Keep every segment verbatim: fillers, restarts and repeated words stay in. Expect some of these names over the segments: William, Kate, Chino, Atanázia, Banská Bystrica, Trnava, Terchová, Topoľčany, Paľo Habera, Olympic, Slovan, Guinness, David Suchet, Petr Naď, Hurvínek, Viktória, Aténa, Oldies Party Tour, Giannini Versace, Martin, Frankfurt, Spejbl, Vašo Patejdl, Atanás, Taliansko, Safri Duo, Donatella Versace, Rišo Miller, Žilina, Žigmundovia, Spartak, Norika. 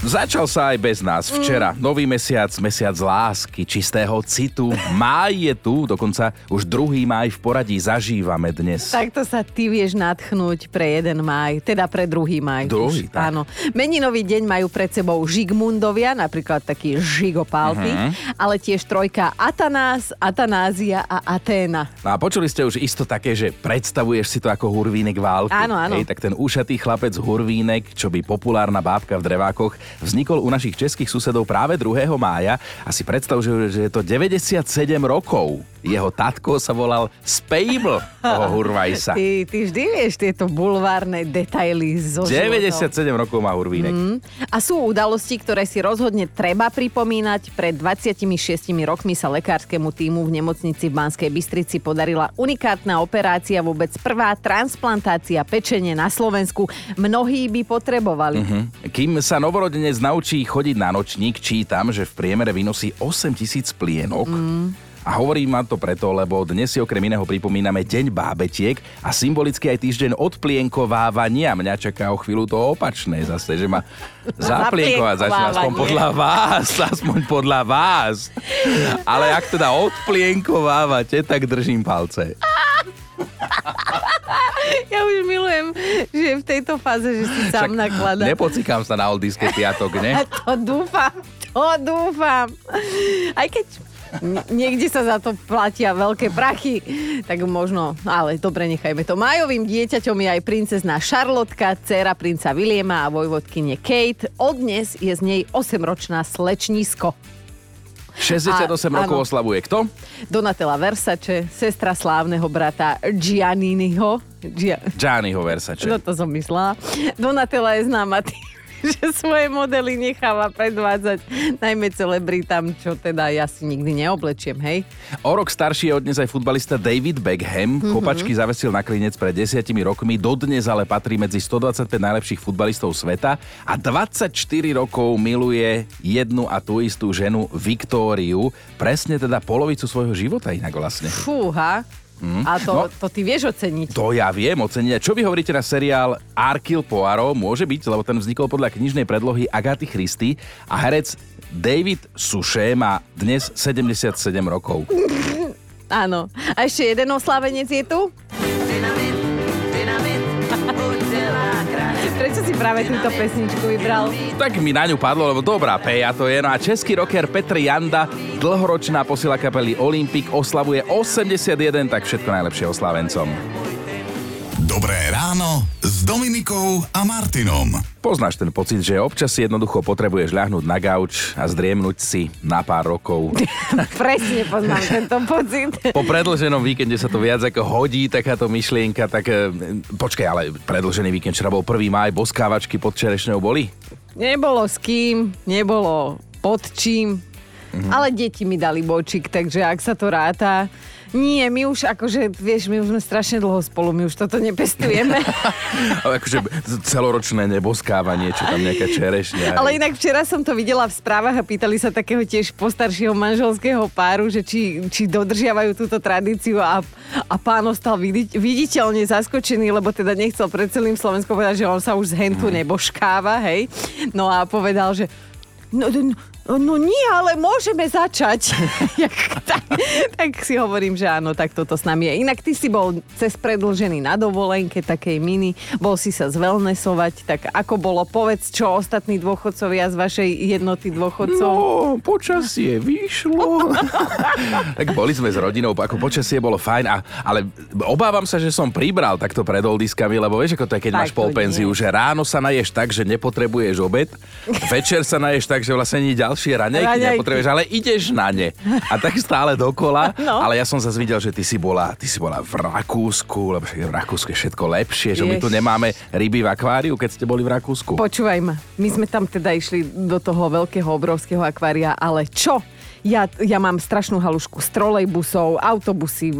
Začal sa aj bez nás včera. Nový mesiac, mesiac lásky, čistého citu. Máj je tu, dokonca už druhý máj v poradí zažívame dnes. Takto sa ty vieš nadchnúť pre jeden máj, teda pre druhý máj. Druhý, tak. Áno. Meninový deň majú pred sebou Žigmundovia, napríklad takí žigopálty, uh-huh. ale tiež trojka Atanás, Atanázia a Aténa. No a počuli ste už isto také, že predstavuješ si to ako Hurvínek války. Áno, áno. Hej, tak ten ušatý chlapec Hurvínek, čo by populárna bábka v drevákoch, vznikol u našich českých susedov práve druhého mája a si predstav, že je to deväťdesiatsedem rokov. Jeho tatko sa volal Spejbl toho Hurvajsa. Ty, ty vždy vieš tieto bulvárne detaily zo života. deväťdesiatsedem rokov má Hurvínek. Mm. A sú udalosti, ktoré si rozhodne treba pripomínať. Pred dvadsiatimi šiestimi rokmi sa lekárskemu tímu v nemocnici v Banskej Bystrici podarila unikátna operácia, vôbec prvá transplantácia pečene na Slovensku. Mnohí by potrebovali. Mm-hmm. Kým sa novorodenec naučí chodiť na nočník, čítam, že v priemere vynosí osemtisíc plienok. Mm. A hovorím vám to preto, lebo dnes si okrem iného pripomíname Deň bábetiek a symbolicky aj týždeň odplienkovávania. Mňa čaká o chvíľu to opačné zase, že ma zaplienkovať začne, aspoň podľa vás, aspoň podľa vás. Ale ak teda odplienkovávate, tak držím palce. Ja už milujem, že v tejto fáze, že si sám nakladám. Nepocikám sa na oldiske piatok, ne? To dúfam, to dúfam. Aj keď... Niekde sa za to platia veľké prachy, tak možno, ale dobre, nechajme to. Májovým dieťaťom je aj princezná Charlotka, dcéra princa Williama a vojvodkyne Kate. Odnes je z nej osemročná slečnisko. šesťdesiatosem rokov oslavuje kto? Donatella Versace, sestra slávneho brata Gianniniho. Gia... Gianniniho Versace. No to som myslela. Donatella je známa tým, že svoje modely necháva predvádzať najmä celebritám, čo teda ja si nikdy neoblečiem, hej? O rok starší je od dnes aj futbalista David Beckham. Mm-hmm. Kopačky zavesil na klinec pred desiatimi rokmi, dodnes ale patrí medzi stodvadsaťpäť najlepších futbalistov sveta a dvadsaťštyri rokov miluje jednu a tú istú ženu Viktóriu, presne teda polovicu svojho života inak vlastne. Fúha. Mm. A to, no, to ty vieš oceniť. To ja viem oceniť. Čo vy hovoríte na seriál Hercule Poirot? Môže byť, lebo ten vznikol podľa knižnej predlohy Agathy Christie a herec David Suchet má dnes sedemdesiatsedem rokov. Áno. A ešte jeden oslávenec je tu. Prečo si práve túto pesničku vybral? Tak mi na ňu padlo, lebo dobrá peja to je. No a český rocker Petr Janda, dlhoročná posila kapely Olympic, oslavuje osemdesiatjeden, tak všetko najlepšie oslávencom. Dobré ráno s Dominikou a Martinom. Poznáš ten pocit, že občas si jednoducho potrebuješ ľahnúť na gauč a zdriemnúť si na pár rokov. Presne poznám tento pocit. Po predĺženom víkende sa to viac ako hodí takáto myšlienka, tak počkaj, ale predĺžený víkend, včera bol prvý máj, boskávačky pod čerešňou boli? Nebolo s kým, nebolo pod čím, mhm. ale deti mi dali bočík, takže ak sa to ráta... Nie, my už akože, vieš, my už sme strašne dlho spolu, my už toto nepestujeme. Ale akože celoročné neboskávanie, čo tam nejaká čerešňa. Ale inak včera som to videla v správach a pýtali sa takého tiež postaršieho manželského páru, že či, či dodržiavajú túto tradíciu a, a pán ostal viditeľ, viditeľne zaskočený, lebo teda nechcel pred celým Slovenskom povedať, že on sa už z hentu neboškáva, hej. No a povedal, že... No, no, no nie, ale môžeme začať. tak, tak si hovorím, že áno, tak toto s nami je. Inak ty si bol cez predĺžený na dovolenke, takej mini, bol si sa zvellnessovať, tak ako bolo, povedz, čo ostatní dôchodcovia z vašej jednoty dôchodcov? No, počasie vyšlo. Tak boli sme s rodinou, ako počasie bolo fajn, a, ale obávam sa, že som pribral takto pred oldiskami, lebo vieš, ako to je, keď tak máš polpenziu, že ráno sa naješ tak, že nepotrebuješ obed, večer sa naješ tak, že vlastne nie ďalšie raňajky nepotrebuješ, ale ideš na ne. A tak stále dokola, no. Ale ja som zase videl, že ty si bola, ty si bola v Rakúsku, lebo v Rakúsku je všetko lepšie, že Jež. My tu nemáme ryby v akváriu, keď ste boli v Rakúsku. Počúvaj ma, my sme tam teda išli do toho veľkého, obrovského akvária, ale čo? Ja, ja mám strašnú halušku z trolejbusov, autobusy,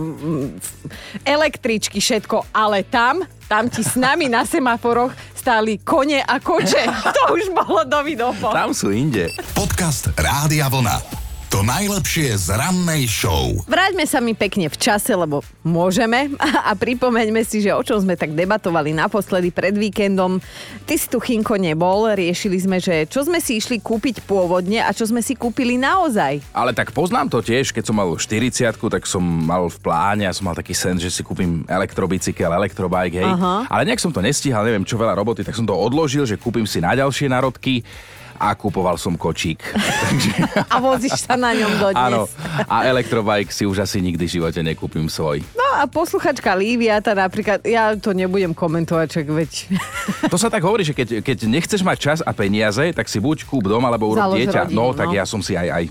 električky, všetko, ale tam, tam ti s nami na semaforoch stáli kone a koče. To už bolo Davidovo. Tam sú inde. Podcast Rádia Vlna. To To najlepšie z rannej show. Vráťme sa mi pekne v čase, lebo môžeme. A pripomeňme si, že o čom sme tak debatovali naposledy pred víkendom. Ty si tu, Chinko, nebol. Riešili sme, že čo sme si išli kúpiť pôvodne a čo sme si kúpili naozaj. Ale tak poznám to tiež. Keď som mal štyridsiatku, tak som mal v pláne a som mal taký sen, že si kúpim elektrobicykel, elektrobike, hej. Aha. Ale nejak som to nestíhal, neviem čo, veľa roboty, tak som to odložil, že kúpim si na ďalšie národky. A kupoval som kočík. A vozíš sa na ňom dodnes. Áno. A elektrobike si už asi nikdy v živote nekúpim svoj. No a posluchačka Lívia, tá napríklad, ja to nebudem komentovať, čak veď. To sa tak hovorí, že keď, keď nechceš mať čas a peniaze, tak si buď kúp dom, alebo urob dieťa. Rodinu, no, tak no. Ja som si aj aj.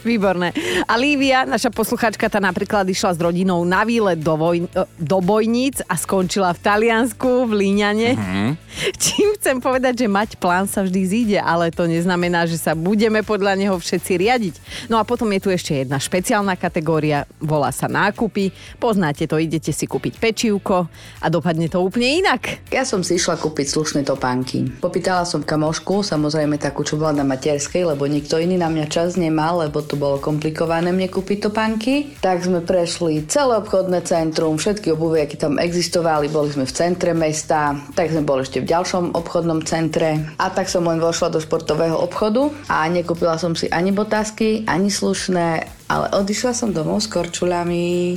Výborné. A Lívia, naša posluchačka, tá napríklad išla s rodinou na výlet do, voj, do Bojnic a skončila v Taliansku, v Líňane. Mm-hmm. Čím chcem povedať, že mať plán sa vždy zíde, ale to neznamená, že sa budeme podľa neho všetci riadiť. No a potom je tu ešte jedna špeciálna kategória, volá sa nákupy. Poznáte to, idete si kúpiť pečivko a dopadne to úplne inak. Ja som si išla kúpiť slušné topánky. Popýtala som kamošku, samozrejme takú, čo bola na materskej, lebo niekto to iný na mňa čas nemal, lebo to bolo komplikované mne kúpiť topánky. Tak sme prešli celé obchodné centrum, všetky obuvy, aké tam existovali, boli sme v centre mesta, tak sme boli ešte v ďalšom obchodnom centre. A tak som len vošla do športového obchodu a nekúpila som si ani botásky, ani slušné, ale odišla som domov s korčuľami.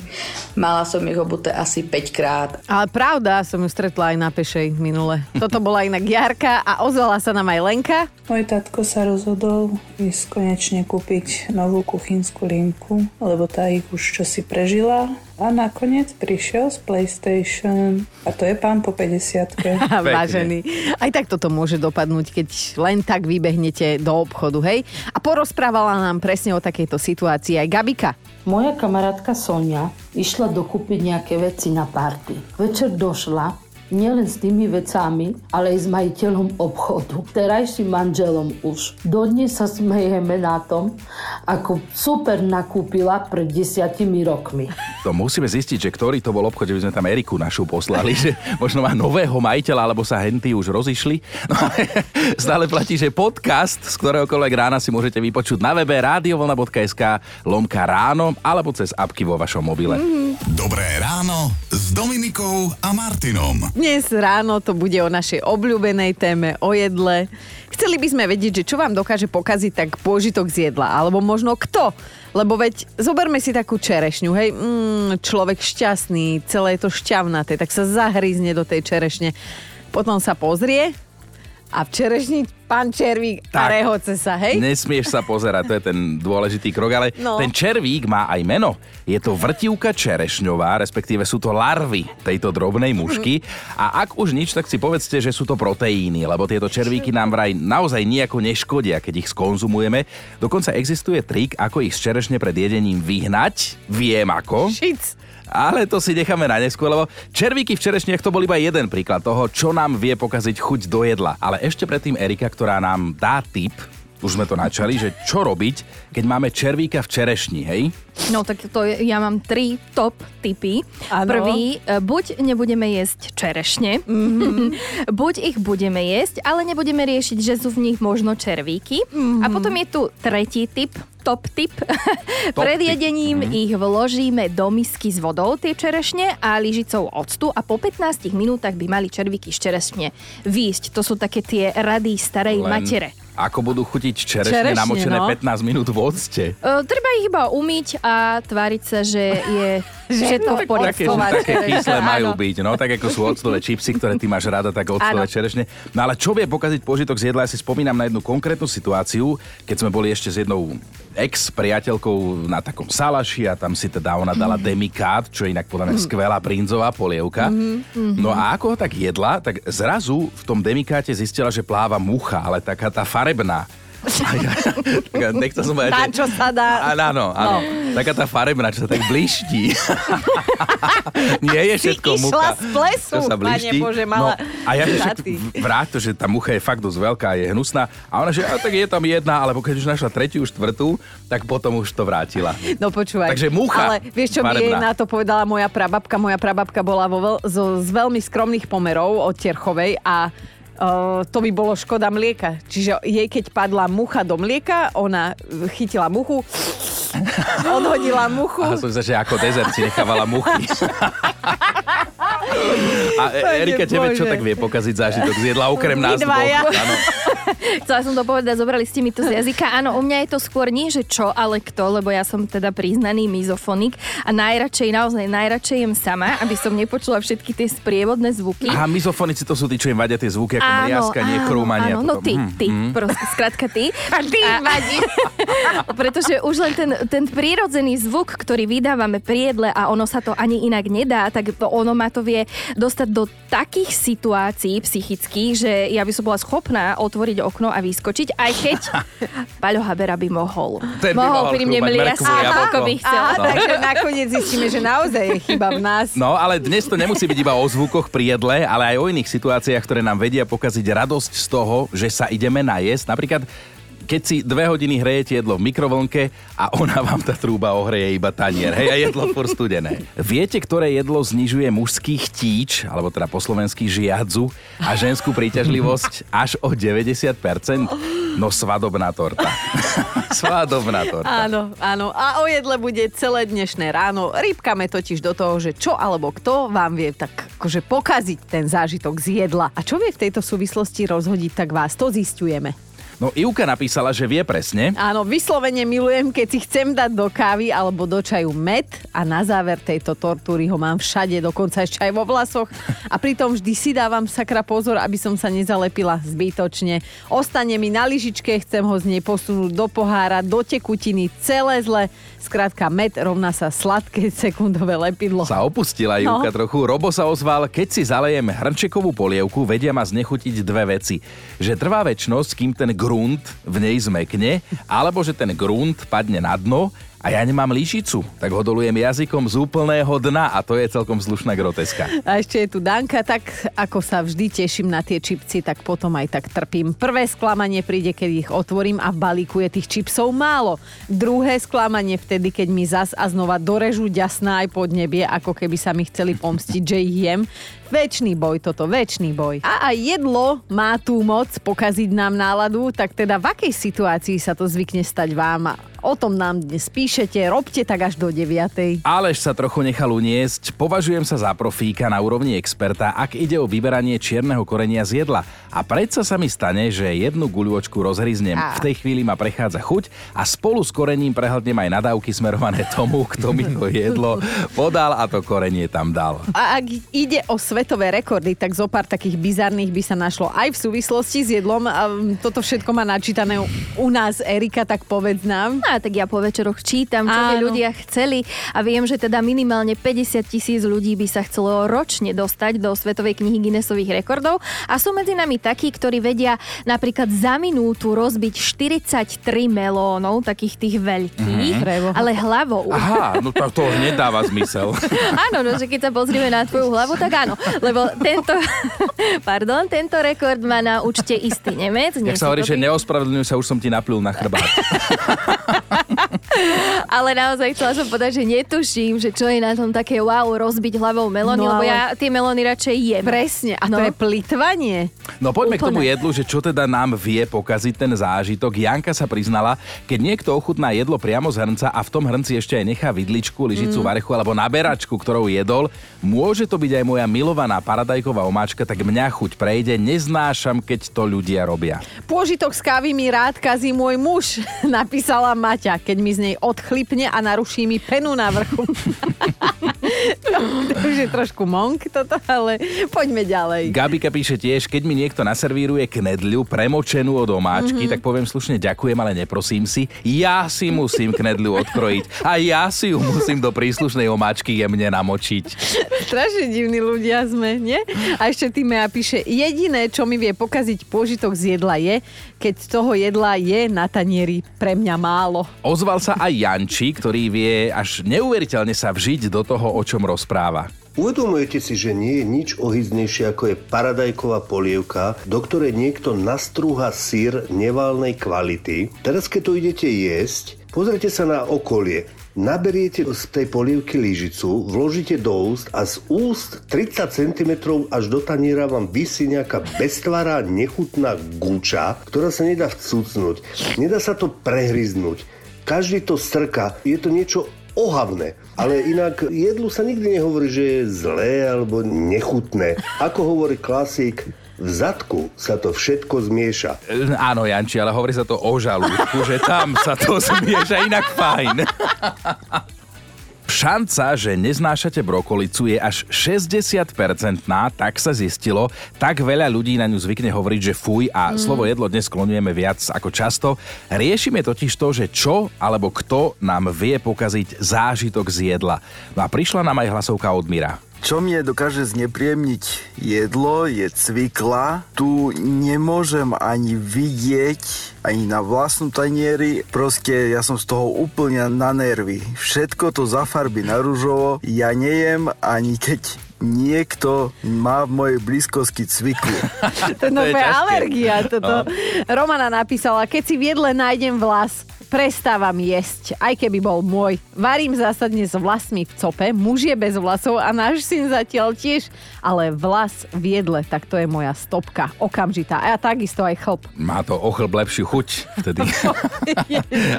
Mala som ich obuté asi päť krát. Ale pravda, som ju stretla aj na pešej minule. Toto bola inak Jarka a ozvala sa nám aj Lenka. Môj tatko sa rozhodol ísť konečne kúpiť novú kuchynskú linku, lebo tá ich už čosi prežila. A nakoniec prišiel z PlayStation. A to je pán po päťdesiatke. Vážený. Aj tak toto môže dopadnúť, keď len tak vybehnete do obchodu, hej? A porozprávala nám presne o takejto situácii aj Gabika. Moja kamarátka Sonia išla dokúpiť nejaké veci na party. Večer došla nielen s tými vecami, ale aj s majiteľom obchodu, terajším manželom už. Dodnes sa smejeme na tom, ako super nakúpila pred desiatimi rokmi. To musíme zistiť, že ktorý to bol obchod, že by sme tam Eriku našu poslali, že možno má nového majiteľa, alebo sa henty už rozišli. No ale stále platí, že podcast, z ktoréhokoľvek rána si môžete vypočuť na webe radiovolna bodka es ká lomka ráno, alebo cez apky vo vašom mobile. Mm-hmm. Dobré ráno s Dominikou a Martinom. Dnes ráno to bude o našej obľúbenej téme, o jedle. Chceli by sme vedieť, že čo vám dokáže pokaziť tak pôžitok z jedla, alebo možno kto. Lebo veď zoberme si takú čerešňu, hej, mm, človek šťastný, celé je to šťavnaté, tak sa zahryzne do tej čerešne. Potom sa pozrie a v čerešni pán červík tak, a rehoce sa, hej? Nesmieš sa pozerať, to je ten dôležitý krok, ale no. Ten červík má aj meno. Je to vrtivka čerešňová, respektíve sú to larvy tejto drobnej mušky. A ak už nič, tak si povedzte, že sú to proteíny, lebo tieto červíky nám vraj naozaj nejako neškodia, keď ich skonzumujeme. Dokonca existuje trik, ako ich z čerešne pred jedením vyhnať. Viem ako. Šic. Ale to si necháme na neskôr, lebo červíky v čerešniach to bol iba jeden príklad toho, čo nám vie pokaziť chuť do jedla. Ale ešte predtým Erika, ktorá nám dá tip, už sme to načali, že čo robiť, keď máme červíka v čerešni, hej? No tak to je, ja mám tri top tipy. Ano. Prvý, buď nebudeme jesť čerešne, mm-hmm. buď ich budeme jesť, ale nebudeme riešiť, že sú v nich možno červíky. Mm-hmm. A potom je tu tretí tip, top tip. Top Pred jedením tip. Ich vložíme do misky s vodou, tie čerešne, a lyžicou octu a po pätnástich minútach by mali červíky z čerešne výjsť. To sú také tie rady starej Len. matere. Ako budú chutiť čerešne, čerešne namočené no. pätnásť minút v octe? Uh, treba ich iba umyť a tváriť sa, že je že to v poriadku. Také, také kyslé majú byť, no tak ako sú octové čipsy, ktoré ty máš rada, tak octové čerešne. No ale čo vie pokaziť požitok z jedla? Ja si spomínam na jednu konkrétnu situáciu, keď sme boli ešte s jednou ex-priateľkou na takom salaši a tam si teda ona dala demikát, čo je inak podľa mňa skvelá brinzová polievka. No a ako ho tak jedla, tak zrazu v tom demikáte zistila, že pláva mucha, ale taká tá farebná. Nechcel som povedať, tá, čo sa dá. Áno, áno. Taká tá farebná, čo sa tak bliští. Nie je všetko mucha. Išla z plesu, pane Bože, mala no, a ja šaty. Vráť to, že tá mucha je fakt dosť veľká, je hnusná. A ona, že a tak je tam jedna, alebo keď už našla tretiu, štvrtú, tak potom už to vrátila. No počúvaj. Takže mucha. Ale vieš, čo farebná. Mi jej na to povedala moja prababka? Moja prababka bola vo veľ, zo, z veľmi skromných pomerov od Terchovej a Uh, to by bolo škoda mlieka. Čiže jej, keď padla mucha do mlieka, ona chytila muchu, odhodila muchu. A som sa, že ako dezert si nechávala muchy. A Erika, tebe čo tak vie pokaziť zážitok? Zjedla okrem nás dvoch. Áno. Chcela som to povedať, zobrali ste mi to z jazyka. Áno, u mňa je to skôr nie, že čo, ale kto, lebo ja som teda priznaný mizofonik a najradšej, naozaj najradšej jem sama, aby som nepočula všetky tie sprievodné zvuky. Aha, mizofonici to sú tí, čo im vadia tie zvuky, ako áno, mliaskanie, áno, chrúmanie. Áno, no ty, ty, mm. proste, skrátka ty. A ty vadíš. Pretože už len ten, ten prírodzený zvuk, ktorý vydávame pri jedle a ono sa to ani inak nedá, tak ono ma to vie dostať do takých situácií psychických, že ja by som bola schopná otvoriť okno a vyskočiť, aj keď Paľo Habera by mohol. Ten mohol by mohol chrúbať Merkúr jablko. Áno, takže nakoniec zistíme, že naozaj je chyba v nás. No, ale dnes to nemusí byť iba o zvukoch pri jedle, ale aj o iných situáciách, ktoré nám vedia pokaziť radosť z toho, že sa ideme najesť. Napríklad keď si dve hodiny hrejete jedlo v mikrovlnke a ona vám tá trúba ohreje iba tanier. Hej, a jedlo furt studené. Viete, ktoré jedlo znižuje mužský chtíč, alebo teda po slovensky žiadzu a ženskú príťažlivosť až o deväťdesiat percent? No svadobná torta. Svadobná torta. Áno, áno. A o jedle bude celé dnešné ráno. Rýpkame totiž do toho, že čo alebo kto vám vie tak akože pokaziť ten zážitok z jedla. A čo vie v tejto súvislosti rozhodiť, tak vás to zisťujeme. No, Ivka napísala, že vie presne. Áno, vyslovene milujem, keď si chcem dať do kávy alebo do čaju med a na záver tejto tortúry ho mám všade, dokonca ešte aj vo vlasoch. A pritom vždy si dávam sakra pozor, aby som sa nezalepila zbytočne. Ostane mi na lyžičke, chcem ho z nej posunúť do pohára, do tekutiny, celé zle. Skrátka, med rovná sa sladké sekundové lepidlo. Sa opustila Ivka no. trochu. Robo sa ozval, keď si zalejem hrnčekovú polievku, vedia ma znechutiť dve veci. Že trvá večnosť, kým ten gru grunt v nej zmekne, alebo že ten grunt padne na dno a ja nemám lyžicu, tak ho dolujem jazykom z úplného dna a to je celkom slušná groteska. A ešte je tu Danka, tak ako sa vždy teším na tie čipsy, tak potom aj tak trpím. Prvé sklamanie príde, keď ich otvorím a v balíku je tých čipsov málo. Druhé sklamanie vtedy, keď mi zas a znova dorežú ďasná aj pod nebie, ako keby sa mi chceli pomstiť, že ich jem. Večný boj toto, večný boj. A aj jedlo má tú moc pokaziť nám náladu, tak teda v akej situácii sa to zvykne stať vám? O tom nám dnes píšete, robte tak až do deviatej. Aleš sa trochu nechal uniesť, považujem sa za profíka na úrovni experta, ak ide o vyberanie čierneho korenia z jedla. A predsa sa mi stane, že jednu guľôčku rozhryznem. A. V tej chvíli ma prechádza chuť a spolu s korením prehľadnem aj nadávky smerované tomu, kto mi to jedlo podal a to korenie tam dal. A ak ide o svet Svetové rekordy, tak zo pár takých bizarných by sa našlo aj v súvislosti s jedlom. Toto všetko má načítané u nás Erika, tak povedz nám. A tak ja po večeroch čítam, čo by ľudia chceli a viem, že teda minimálne päťdesiat tisíc ľudí by sa chcelo ročne dostať do Svetovej knihy Guinnessových rekordov a sú medzi nami takí, ktorí vedia napríklad za minútu rozbiť štyridsaťtri melónov, takých tých veľkých, mm-hmm. ale hlavou. Aha, no tak to nedáva zmysel. Áno, no že keď sa pozrieme na tvoju hlavu, tak áno. Lebo tento, pardon, tento rekord má na účte istý Nemec. Jak sa hovorí, že neospravedlňuj sa, už som ti naplil na chrbát. Ale naozaj chcela som povedať, že netuším, že čo je na tom také wow, rozbiť hlavou melóny, no, lebo ja tie melóny radšej jem. Presne, a no. to je plytvanie. No poďme Úplne. K tomu jedlu, že čo teda nám vie pokaziť ten zážitok. Janka sa priznala, keď niekto ochutná jedlo priamo z hrnca a v tom hrnci ešte aj nechá vidličku, lyžicu, mm. varechu alebo naberačku, ktorou jedol, môže to byť aj moja milovaná paradajková omáčka, tak mňa chuť prejde, neznášam, keď to ľudia robia. Pôžitok s kávy mi rád kazí môj muž, napísala Maťa, keď mi z nej odchlipne a naruší mi penu na vrchu. To už je trošku monk toto, ale poďme ďalej. Gabika píše tiež, keď mi niekto naservíruje knedľu premočenú od omáčky, mm-hmm. tak poviem slušne ďakujem, ale neprosím si. Ja si musím knedľu odkrojiť a ja si ju musím do príslušnej omáčky jemne namočiť. Strašne divní ľudia sme, nie? A ešte Tímea píše, jediné, čo mi vie pokaziť pôžitok z jedla je, keď toho jedla je na tanieri pre mňa málo. Ozval sa aj Janči, ktorý vie až neuveriteľne sa vžiť do toho, o čom rozpráva. Uvedomujete si, že nie je nič ohyznejšie ako je paradajková polievka, do ktorej niekto nastrúha syr nevalnej kvality. Teraz keď to idete jesť, pozrite sa na okolie. Naberiete z tej polievky lyžicu, vložíte do úst a z úst tridsať centimetrov až do taniera vám visí nejaká beztvará, nechutná guča, ktorá sa nedá vcucnúť. Nedá sa to prehryznúť. Každý to strká. Je to niečo ohavné. Ale inak jedlu sa nikdy nehovorí, že je zlé alebo nechutné. Ako hovorí klasík, v zadku sa to všetko zmieša. E, áno, Janči, ale hovorí sa to o žalúdku, že tam sa to zmieša, inak fajn. Šanca, že neznášate brokolicu, je až šesťdesiat percentná, tak sa zistilo. Tak veľa ľudí na ňu zvykne hovoriť, že fuj, a mm. slovo jedlo dnes skloňujeme viac ako často. Riešime totiž to, že čo alebo kto nám vie pokaziť zážitok z jedla. No a prišla nám aj hlasovka od Mira. Čo mne dokáže znepríjemniť jedlo, je cvikla. Tu nemôžem ani vidieť, ani na vlastnú tanieri. Proste ja som z toho úplne na nervy. Všetko to zafarbí na ružovo. Ja nejem, ani keď niekto má v mojej blízkosti cviklu. To je nová alergia. Toto. Romana napísala, keď si v jedle nájdem vlas, prestávam jesť, aj keby bol môj. Varím zásadne s vlasmi v cope, muž je bez vlasov a náš syn zatiaľ tiež, ale vlas v jedle, tak to je moja stopka, okamžitá. A takisto aj chlb. Má to o chlb lepšiu chuť vtedy,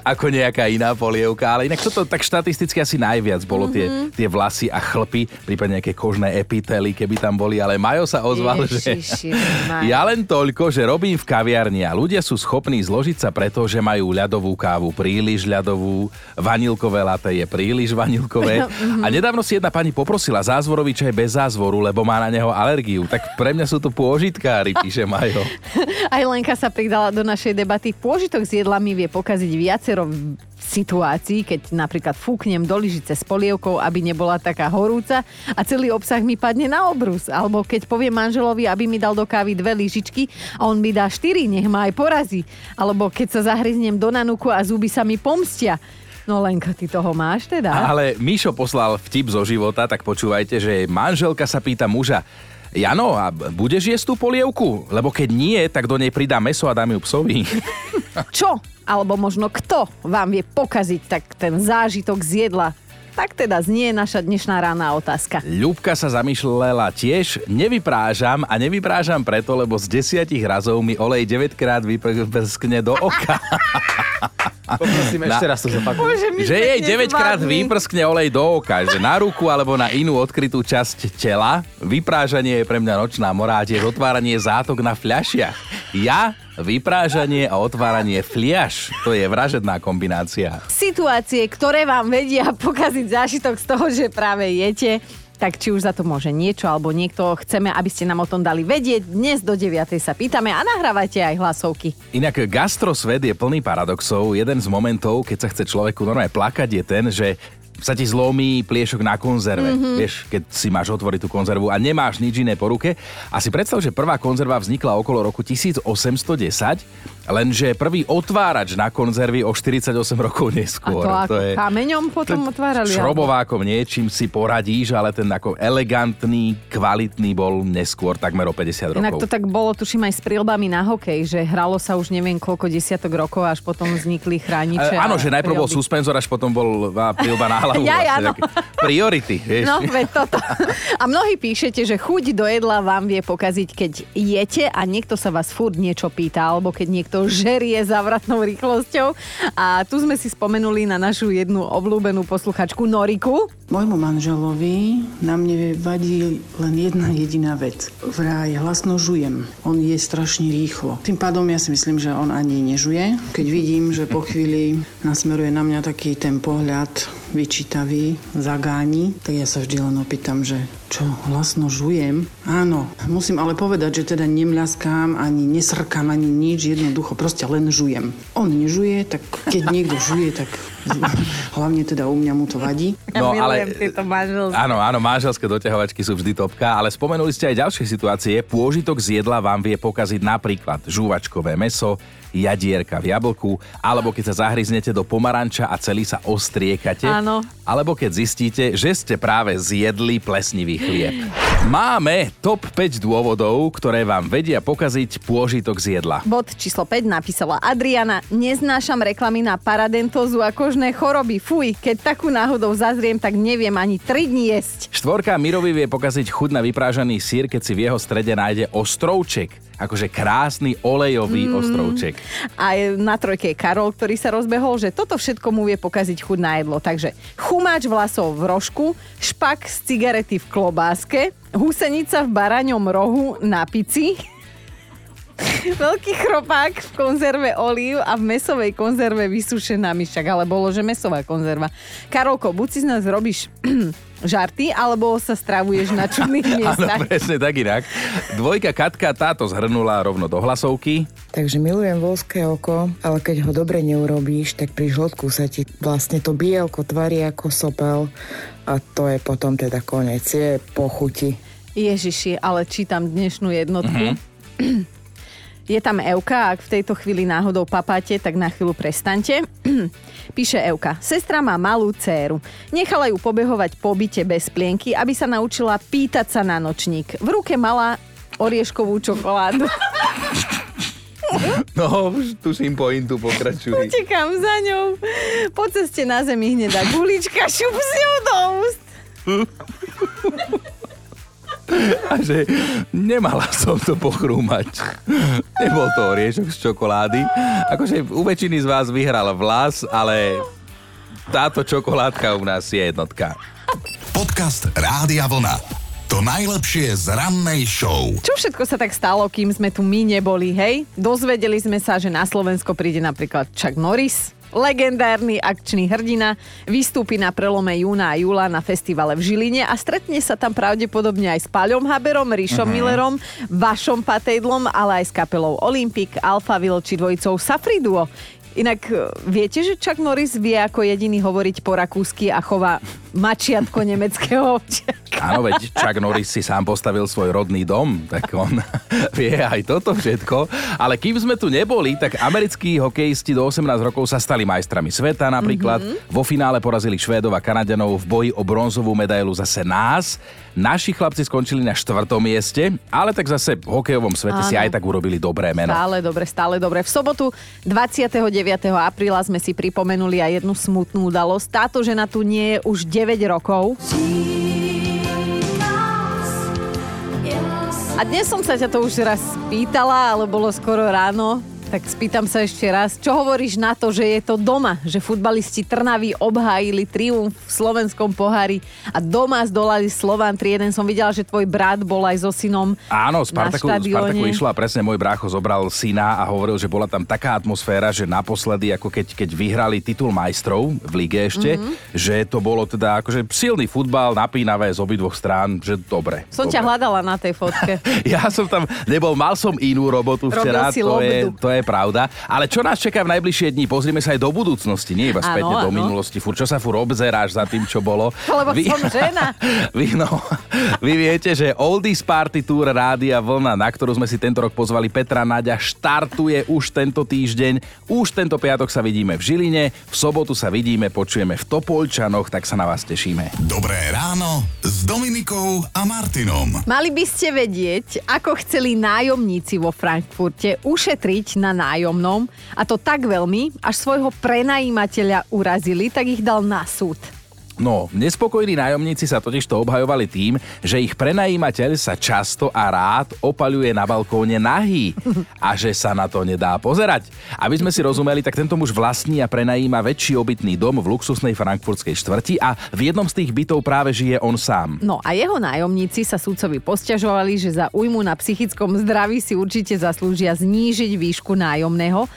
ako nejaká iná polievka, ale inak toto tak štatisticky asi najviac bolo mm-hmm. tie, tie vlasy a chlpy, prípadne nejaké kožné epitely, keby tam boli, ale Majo sa ozval, Ježiši, že Majo. Ja len toľko, že robím v kaviarni a ľudia sú schopní zložiť sa preto, že majú ľadovú kávu príliš ľadovú, vanilkové latte je príliš vanilkové a nedávno si jedna pani poprosila zázvorový čaj bez zázvoru, lebo má na neho alergiu. Tak pre mňa sú to pôžitkári, píše Majo. Aj Lenka sa pridala do našej debaty. Pôžitok s jedlami vie pokaziť viacero situácií, keď napríklad fúknem do lyžice s polievkou, aby nebola taká horúca a celý obsah mi padne na obrus. Alebo keď poviem manželovi, aby mi dal do kávy dve lyžičky a on mi dá štyri, nech ma aj porazí. Alebo keď sa zahryznem do nanuku a zuby sa mi pomstia. No Lenka, ty toho máš teda? Ale Mišo poslal vtip zo života, tak počúvajte, že manželka sa pýta muža, Jano, a budeš jesť tú polievku? Lebo keď nie, tak do nej pridám mäso a dám ju psovi. Čo? Alebo možno kto vám vie pokaziť tak ten zážitok z jedla? Tak teda znie naša dnešná ranná otázka. Ľubka sa zamýšľala tiež, nevyprážam a nevyprážam preto, lebo z desiatich razov mi olej deväťkrát vyprskne do oka. Poprosím, ešte raz to zopakujem. Že jej deväťkrát vyprskne olej do oka, že na ruku alebo na inú odkrytú časť tela. Vyprážanie je pre mňa nočná mora, tiež otváranie zátok na fľašiach. Ja... Vyprážanie a otváranie fliaš. To je vražedná kombinácia. Situácie, ktoré vám vedia pokaziť zážitok z toho, že práve jete, tak či už za to môže niečo alebo niekto, chceme, aby ste nám o tom dali vedieť. Dnes do deviatej sa pýtame a nahrávate aj hlasovky. Inak gastrosvet je plný paradoxov. Jeden z momentov, keď sa chce človeku normálne plakať, je ten, že sa ti zlomí pliešok na konzerve. Mm-hmm. Vieš, keď si máš otvoriť tú konzervu a nemáš nič iné po ruke. A si predstav, že prvá konzerva vznikla okolo roku tisícosemstodesať, lenže prvý otvárač na konzervy o štyridsaťosem rokov neskôr. A to, to ako je, kameňom potom to, otvárali. Šrobovákom niečím si poradíš, ale ten ako elegantný, kvalitný bol neskôr takmer o päťdesiat rokov. Inak to tak bolo, tuším, aj s príľbami na hokej, že hralo sa už neviem koľko desiatok rokov, až potom vznikli chrániče. E, áno, že najprv bol suspenzor, až potom bol príľba na hlavu. Ja, ja, vlastne, no. Priority, vieš. No, veď toto. A mnohí píšete, že chuť do jedla vám vie pokaziť, keď jete a niekto sa vás furt niečo pýta, alebo keď niekto žerie závratnou rýchlosťou. A tu sme si spomenuli na našu jednu obľúbenú posluchačku Noriku. Môjmu manželovi na mne vadí len jedna jediná vec. Vraj hlasno žujem. On je strašne rýchlo. Tým pádom ja si myslím, že on ani nežuje. Keď vidím, že po chvíli nasmeruje na mňa taký ten pohľad vyčítavý, zagáni, tak ja sa vždy len opýtam, že čo, hlasno žujem? Áno, musím ale povedať, že teda nemľaskám, ani nesrkám, ani nič, jednoducho proste len žujem. On nežuje, tak keď niekto žuje, tak hlavne teda u mňa mu to vadí. No, ale áno, áno, manželské doťahovačky sú vždy topka, ale spomenuli ste aj ďalšie situácie. Pôžitok z jedla vám vie pokaziť napríklad žúvačkové mäso, jadierka v jablku, alebo keď sa zahryznete do pomaranča a celý sa ostriekate, áno, alebo keď zistíte, že ste práve zjedli plesnivý chlieb. Máme top päť dôvodov, ktoré vám vedia pokaziť pôžitok z jedla. Bod číslo päť napísala Adriana. Neznášam reklamy na paradentózu a kožné choroby. Fuj, keď takú náhodou zazriem, tak neviem ani tri dni jesť. Štvorka Mirovi vie pokaziť chuť na vyprážaný sír, keď si v jeho strede nájde ostrovček. Akože krásny olejový mm. ostrovček. A na trojke je Karol, ktorý sa rozbehol, že toto všetko mu vie pokaziť chuť na jedlo. Takže chumáč vlasov v rožku, špak z cigarety v klobáske, husenica v baraňom rohu na pici, veľký chropák v konzerve olív a v mesovej konzerve vysúšená myšak. Ale bolo, že mesová konzerva. Karolko, buď si z nás robíš žarty, alebo sa stravuješ na čudných miestach. Áno, presne tak inak. Dvojka Katka, táto zhrnula rovno do hlasovky. Takže milujem voľské oko, ale keď ho dobre neurobíš, tak pri žlodku sa ti vlastne to bielko tvarí ako sopel a to je potom teda koniec, je po chuti. Ježiši, ale čítam dnešnú jednotku. Mhm. Je tam Evka, ak v tejto chvíli náhodou papáte, tak na chvíľu prestaňte. Píše Evka, sestra má malú dcéru. Nechala ju pobehovať po byte bez plienky, aby sa naučila pýtať sa na nočník. V ruke mala orieškovú čokoládu. No, už tuším pointu, pokračuj. Utekám za ňou. Po ceste na zemi hnedá gulička, šup si ju do úst. A že nemala som to pochrúmať. Nebol to oriešok z čokolády. Akože u väčšiny z vás vyhral vlas, ale táto čokoládka u nás je jednotka. Podcast Rádia Vlna. To najlepšie z rannej show. Čo všetko sa tak stalo, kým sme tu my neboli, hej? Dozvedeli sme sa, že na Slovensko príde napríklad Chuck Norris, legendárny akčný hrdina, vystúpi na prelome júna a júla na festivale v Žiline a stretne sa tam pravdepodobne aj s Paľom Haberom, Rišom mm-hmm. Millerom, Vašom Patejdlom, ale aj s kapelou Olympic, Alphaville či dvojicou Safri Duo. Inak viete, že Chuck Norris vie ako jediný hovoriť po rakúsky a chová mačiatko nemeckého ovčiaka. Áno, veď Chuck Norris si sám postavil svoj rodný dom, tak on vie aj toto všetko. Ale kým sme tu neboli, tak americkí hokejisti do osemnásť rokov sa stali majstrami sveta napríklad. Mm-hmm. Vo finále porazili Švédov a Kanaďanov v boji o bronzovú medailu zase nás. Naši chlapci skončili na štvrtom mieste, ale tak zase v hokejovom svete áno, si aj tak urobili dobré meno. Stále dobre, stále dobre. V sobotu dvadsiateho deviateho apríla sme si pripomenuli aj jednu smutnú udalosť. Táto žena tu nie je už deväť rokov. A dnes som sa ťa to už raz spýtala, ale bolo skoro ráno. Tak spýtam sa ešte raz, čo hovoríš na to, že je to doma, že futbalisti Trnavy obhájili triumf v slovenskom pohári a doma zdolali Slovan tri jeden. Som videla, že tvoj brat bol aj so synom. Áno, Spartaku, na Spartaku išla, presne môj brácho zobral syna a hovoril, že bola tam taká atmosféra, že naposledy, ako keď, keď vyhrali titul majstrov v lige ešte, mm-hmm. že to bolo teda akože silný futbal, napínavé z obidvoch strán, že dobre. Som dobre. Ťa hľadala na tej fotke. Ja som tam nebol, mal som inú robotu včera, to je, to je pravda. Ale čo nás čaká v najbližšie dni? Pozrime sa aj do budúcnosti, nie iba spätne do minulosti. Fur, čo sa fur obzeráš za tým, čo bolo? Lebo vy, som žena. Vy, no, vy viete, že Oldies Party Tour Rádia Vlna, na ktorú sme si tento rok pozvali Petra Naďa, štartuje už tento týždeň. Už tento piatok sa vidíme v Žiline, v sobotu sa vidíme, počujeme v Topoľčanoch, tak sa na vás tešíme. Dobré ráno s Dominikou a Martinom. Mali by ste vedieť, ako chceli nájomníci vo Frankfurte ušetriť na nájomnom, a to tak veľmi, až svojho prenajímateľa urazili, tak ich dal na súd. No, nespokojní nájomníci sa totiž to obhajovali tým, že ich prenajímateľ sa často a rád opaľuje na balkóne nahý a že sa na to nedá pozerať. Aby sme si rozumeli, tak tento muž vlastní a prenajíma väčší obytný dom v luxusnej frankfurtskej štvrti a v jednom z tých bytov práve žije on sám. No a jeho nájomníci sa súdcovi posťažovali, že za újmu na psychickom zdraví si určite zaslúžia znížiť výšku nájomného.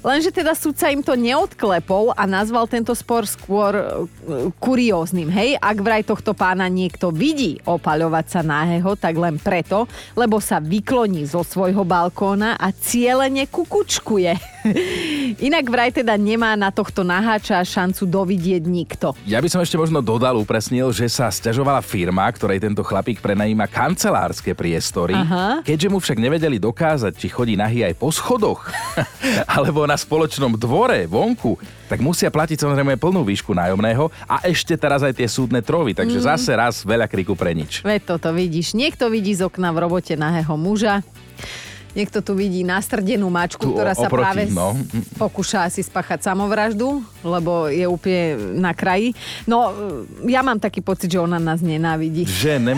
Lenže teda sudca im to neodklepol a nazval tento spor skôr kurióznym. Hej, ak vraj tohto pána niekto vidí opaľovať sa náhého, tak len preto, lebo sa vykloní zo svojho balkóna a cielene kukučkuje. Inak vraj teda nemá na tohto naháča šancu dovidieť nikto. Ja by som ešte možno dodal, upresnil, že sa sťažovala firma, ktorej tento chlapík prenajíma kancelárske priestory. Aha. Keďže mu však nevedeli dokázať, či chodí nahý aj po schodoch, alebo na spoločnom dvore, vonku, tak musia platiť samozrejme plnú výšku nájomného a ešte teraz aj tie súdne trovy, takže mm. zase raz veľa kriku pre nič. Veď toto vidíš, niekto vidí z okna v robote nahého muža. Niekto tu vidí nastrdenú mačku, tu ktorá oproti, sa práve no. pokúša si spáchať samovraždu, lebo je úplne na kraji. No, ja mám taký pocit, že ona nás nenávidí. Že ne...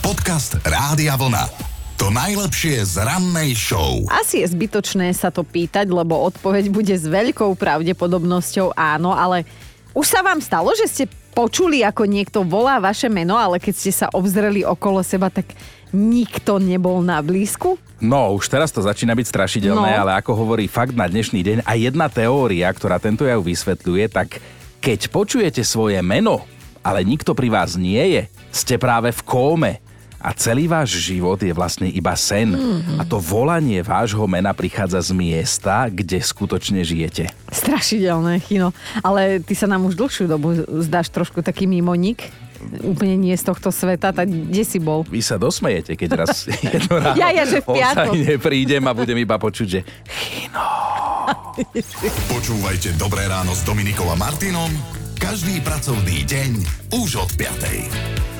Podcast Rádia Vlna. To najlepšie z rannej show. Asi je zbytočné sa to pýtať, lebo odpoveď bude s veľkou pravdepodobnosťou áno, ale už sa vám stalo, že ste počuli, ako niekto volá vaše meno, ale keď ste sa obzreli okolo seba, tak... nikto nebol na blízku? No, už teraz to začína byť strašidelné, no. ale ako hovorí fakt na dnešný deň a jedna teória, ktorá tento jav vysvetľuje, tak keď počujete svoje meno, ale nikto pri vás nie je, ste práve v kóme. A celý váš život je vlastne iba sen. Mm-hmm. A to volanie vášho mena prichádza z miesta, kde skutočne žijete. Strašidelné, Chino. Ale ty sa nám už dlhšiu dobu zdáš trošku taký mimoník. Úplne nie z tohto sveta, tak kde si bol? Vy sa dosmejete, keď raz jedno ráno ja, ja, ozaj neprídem a budem iba počuť, že Chino. Počúvajte Dobré ráno s Dominikou a Martinom každý pracovný deň už od piatej.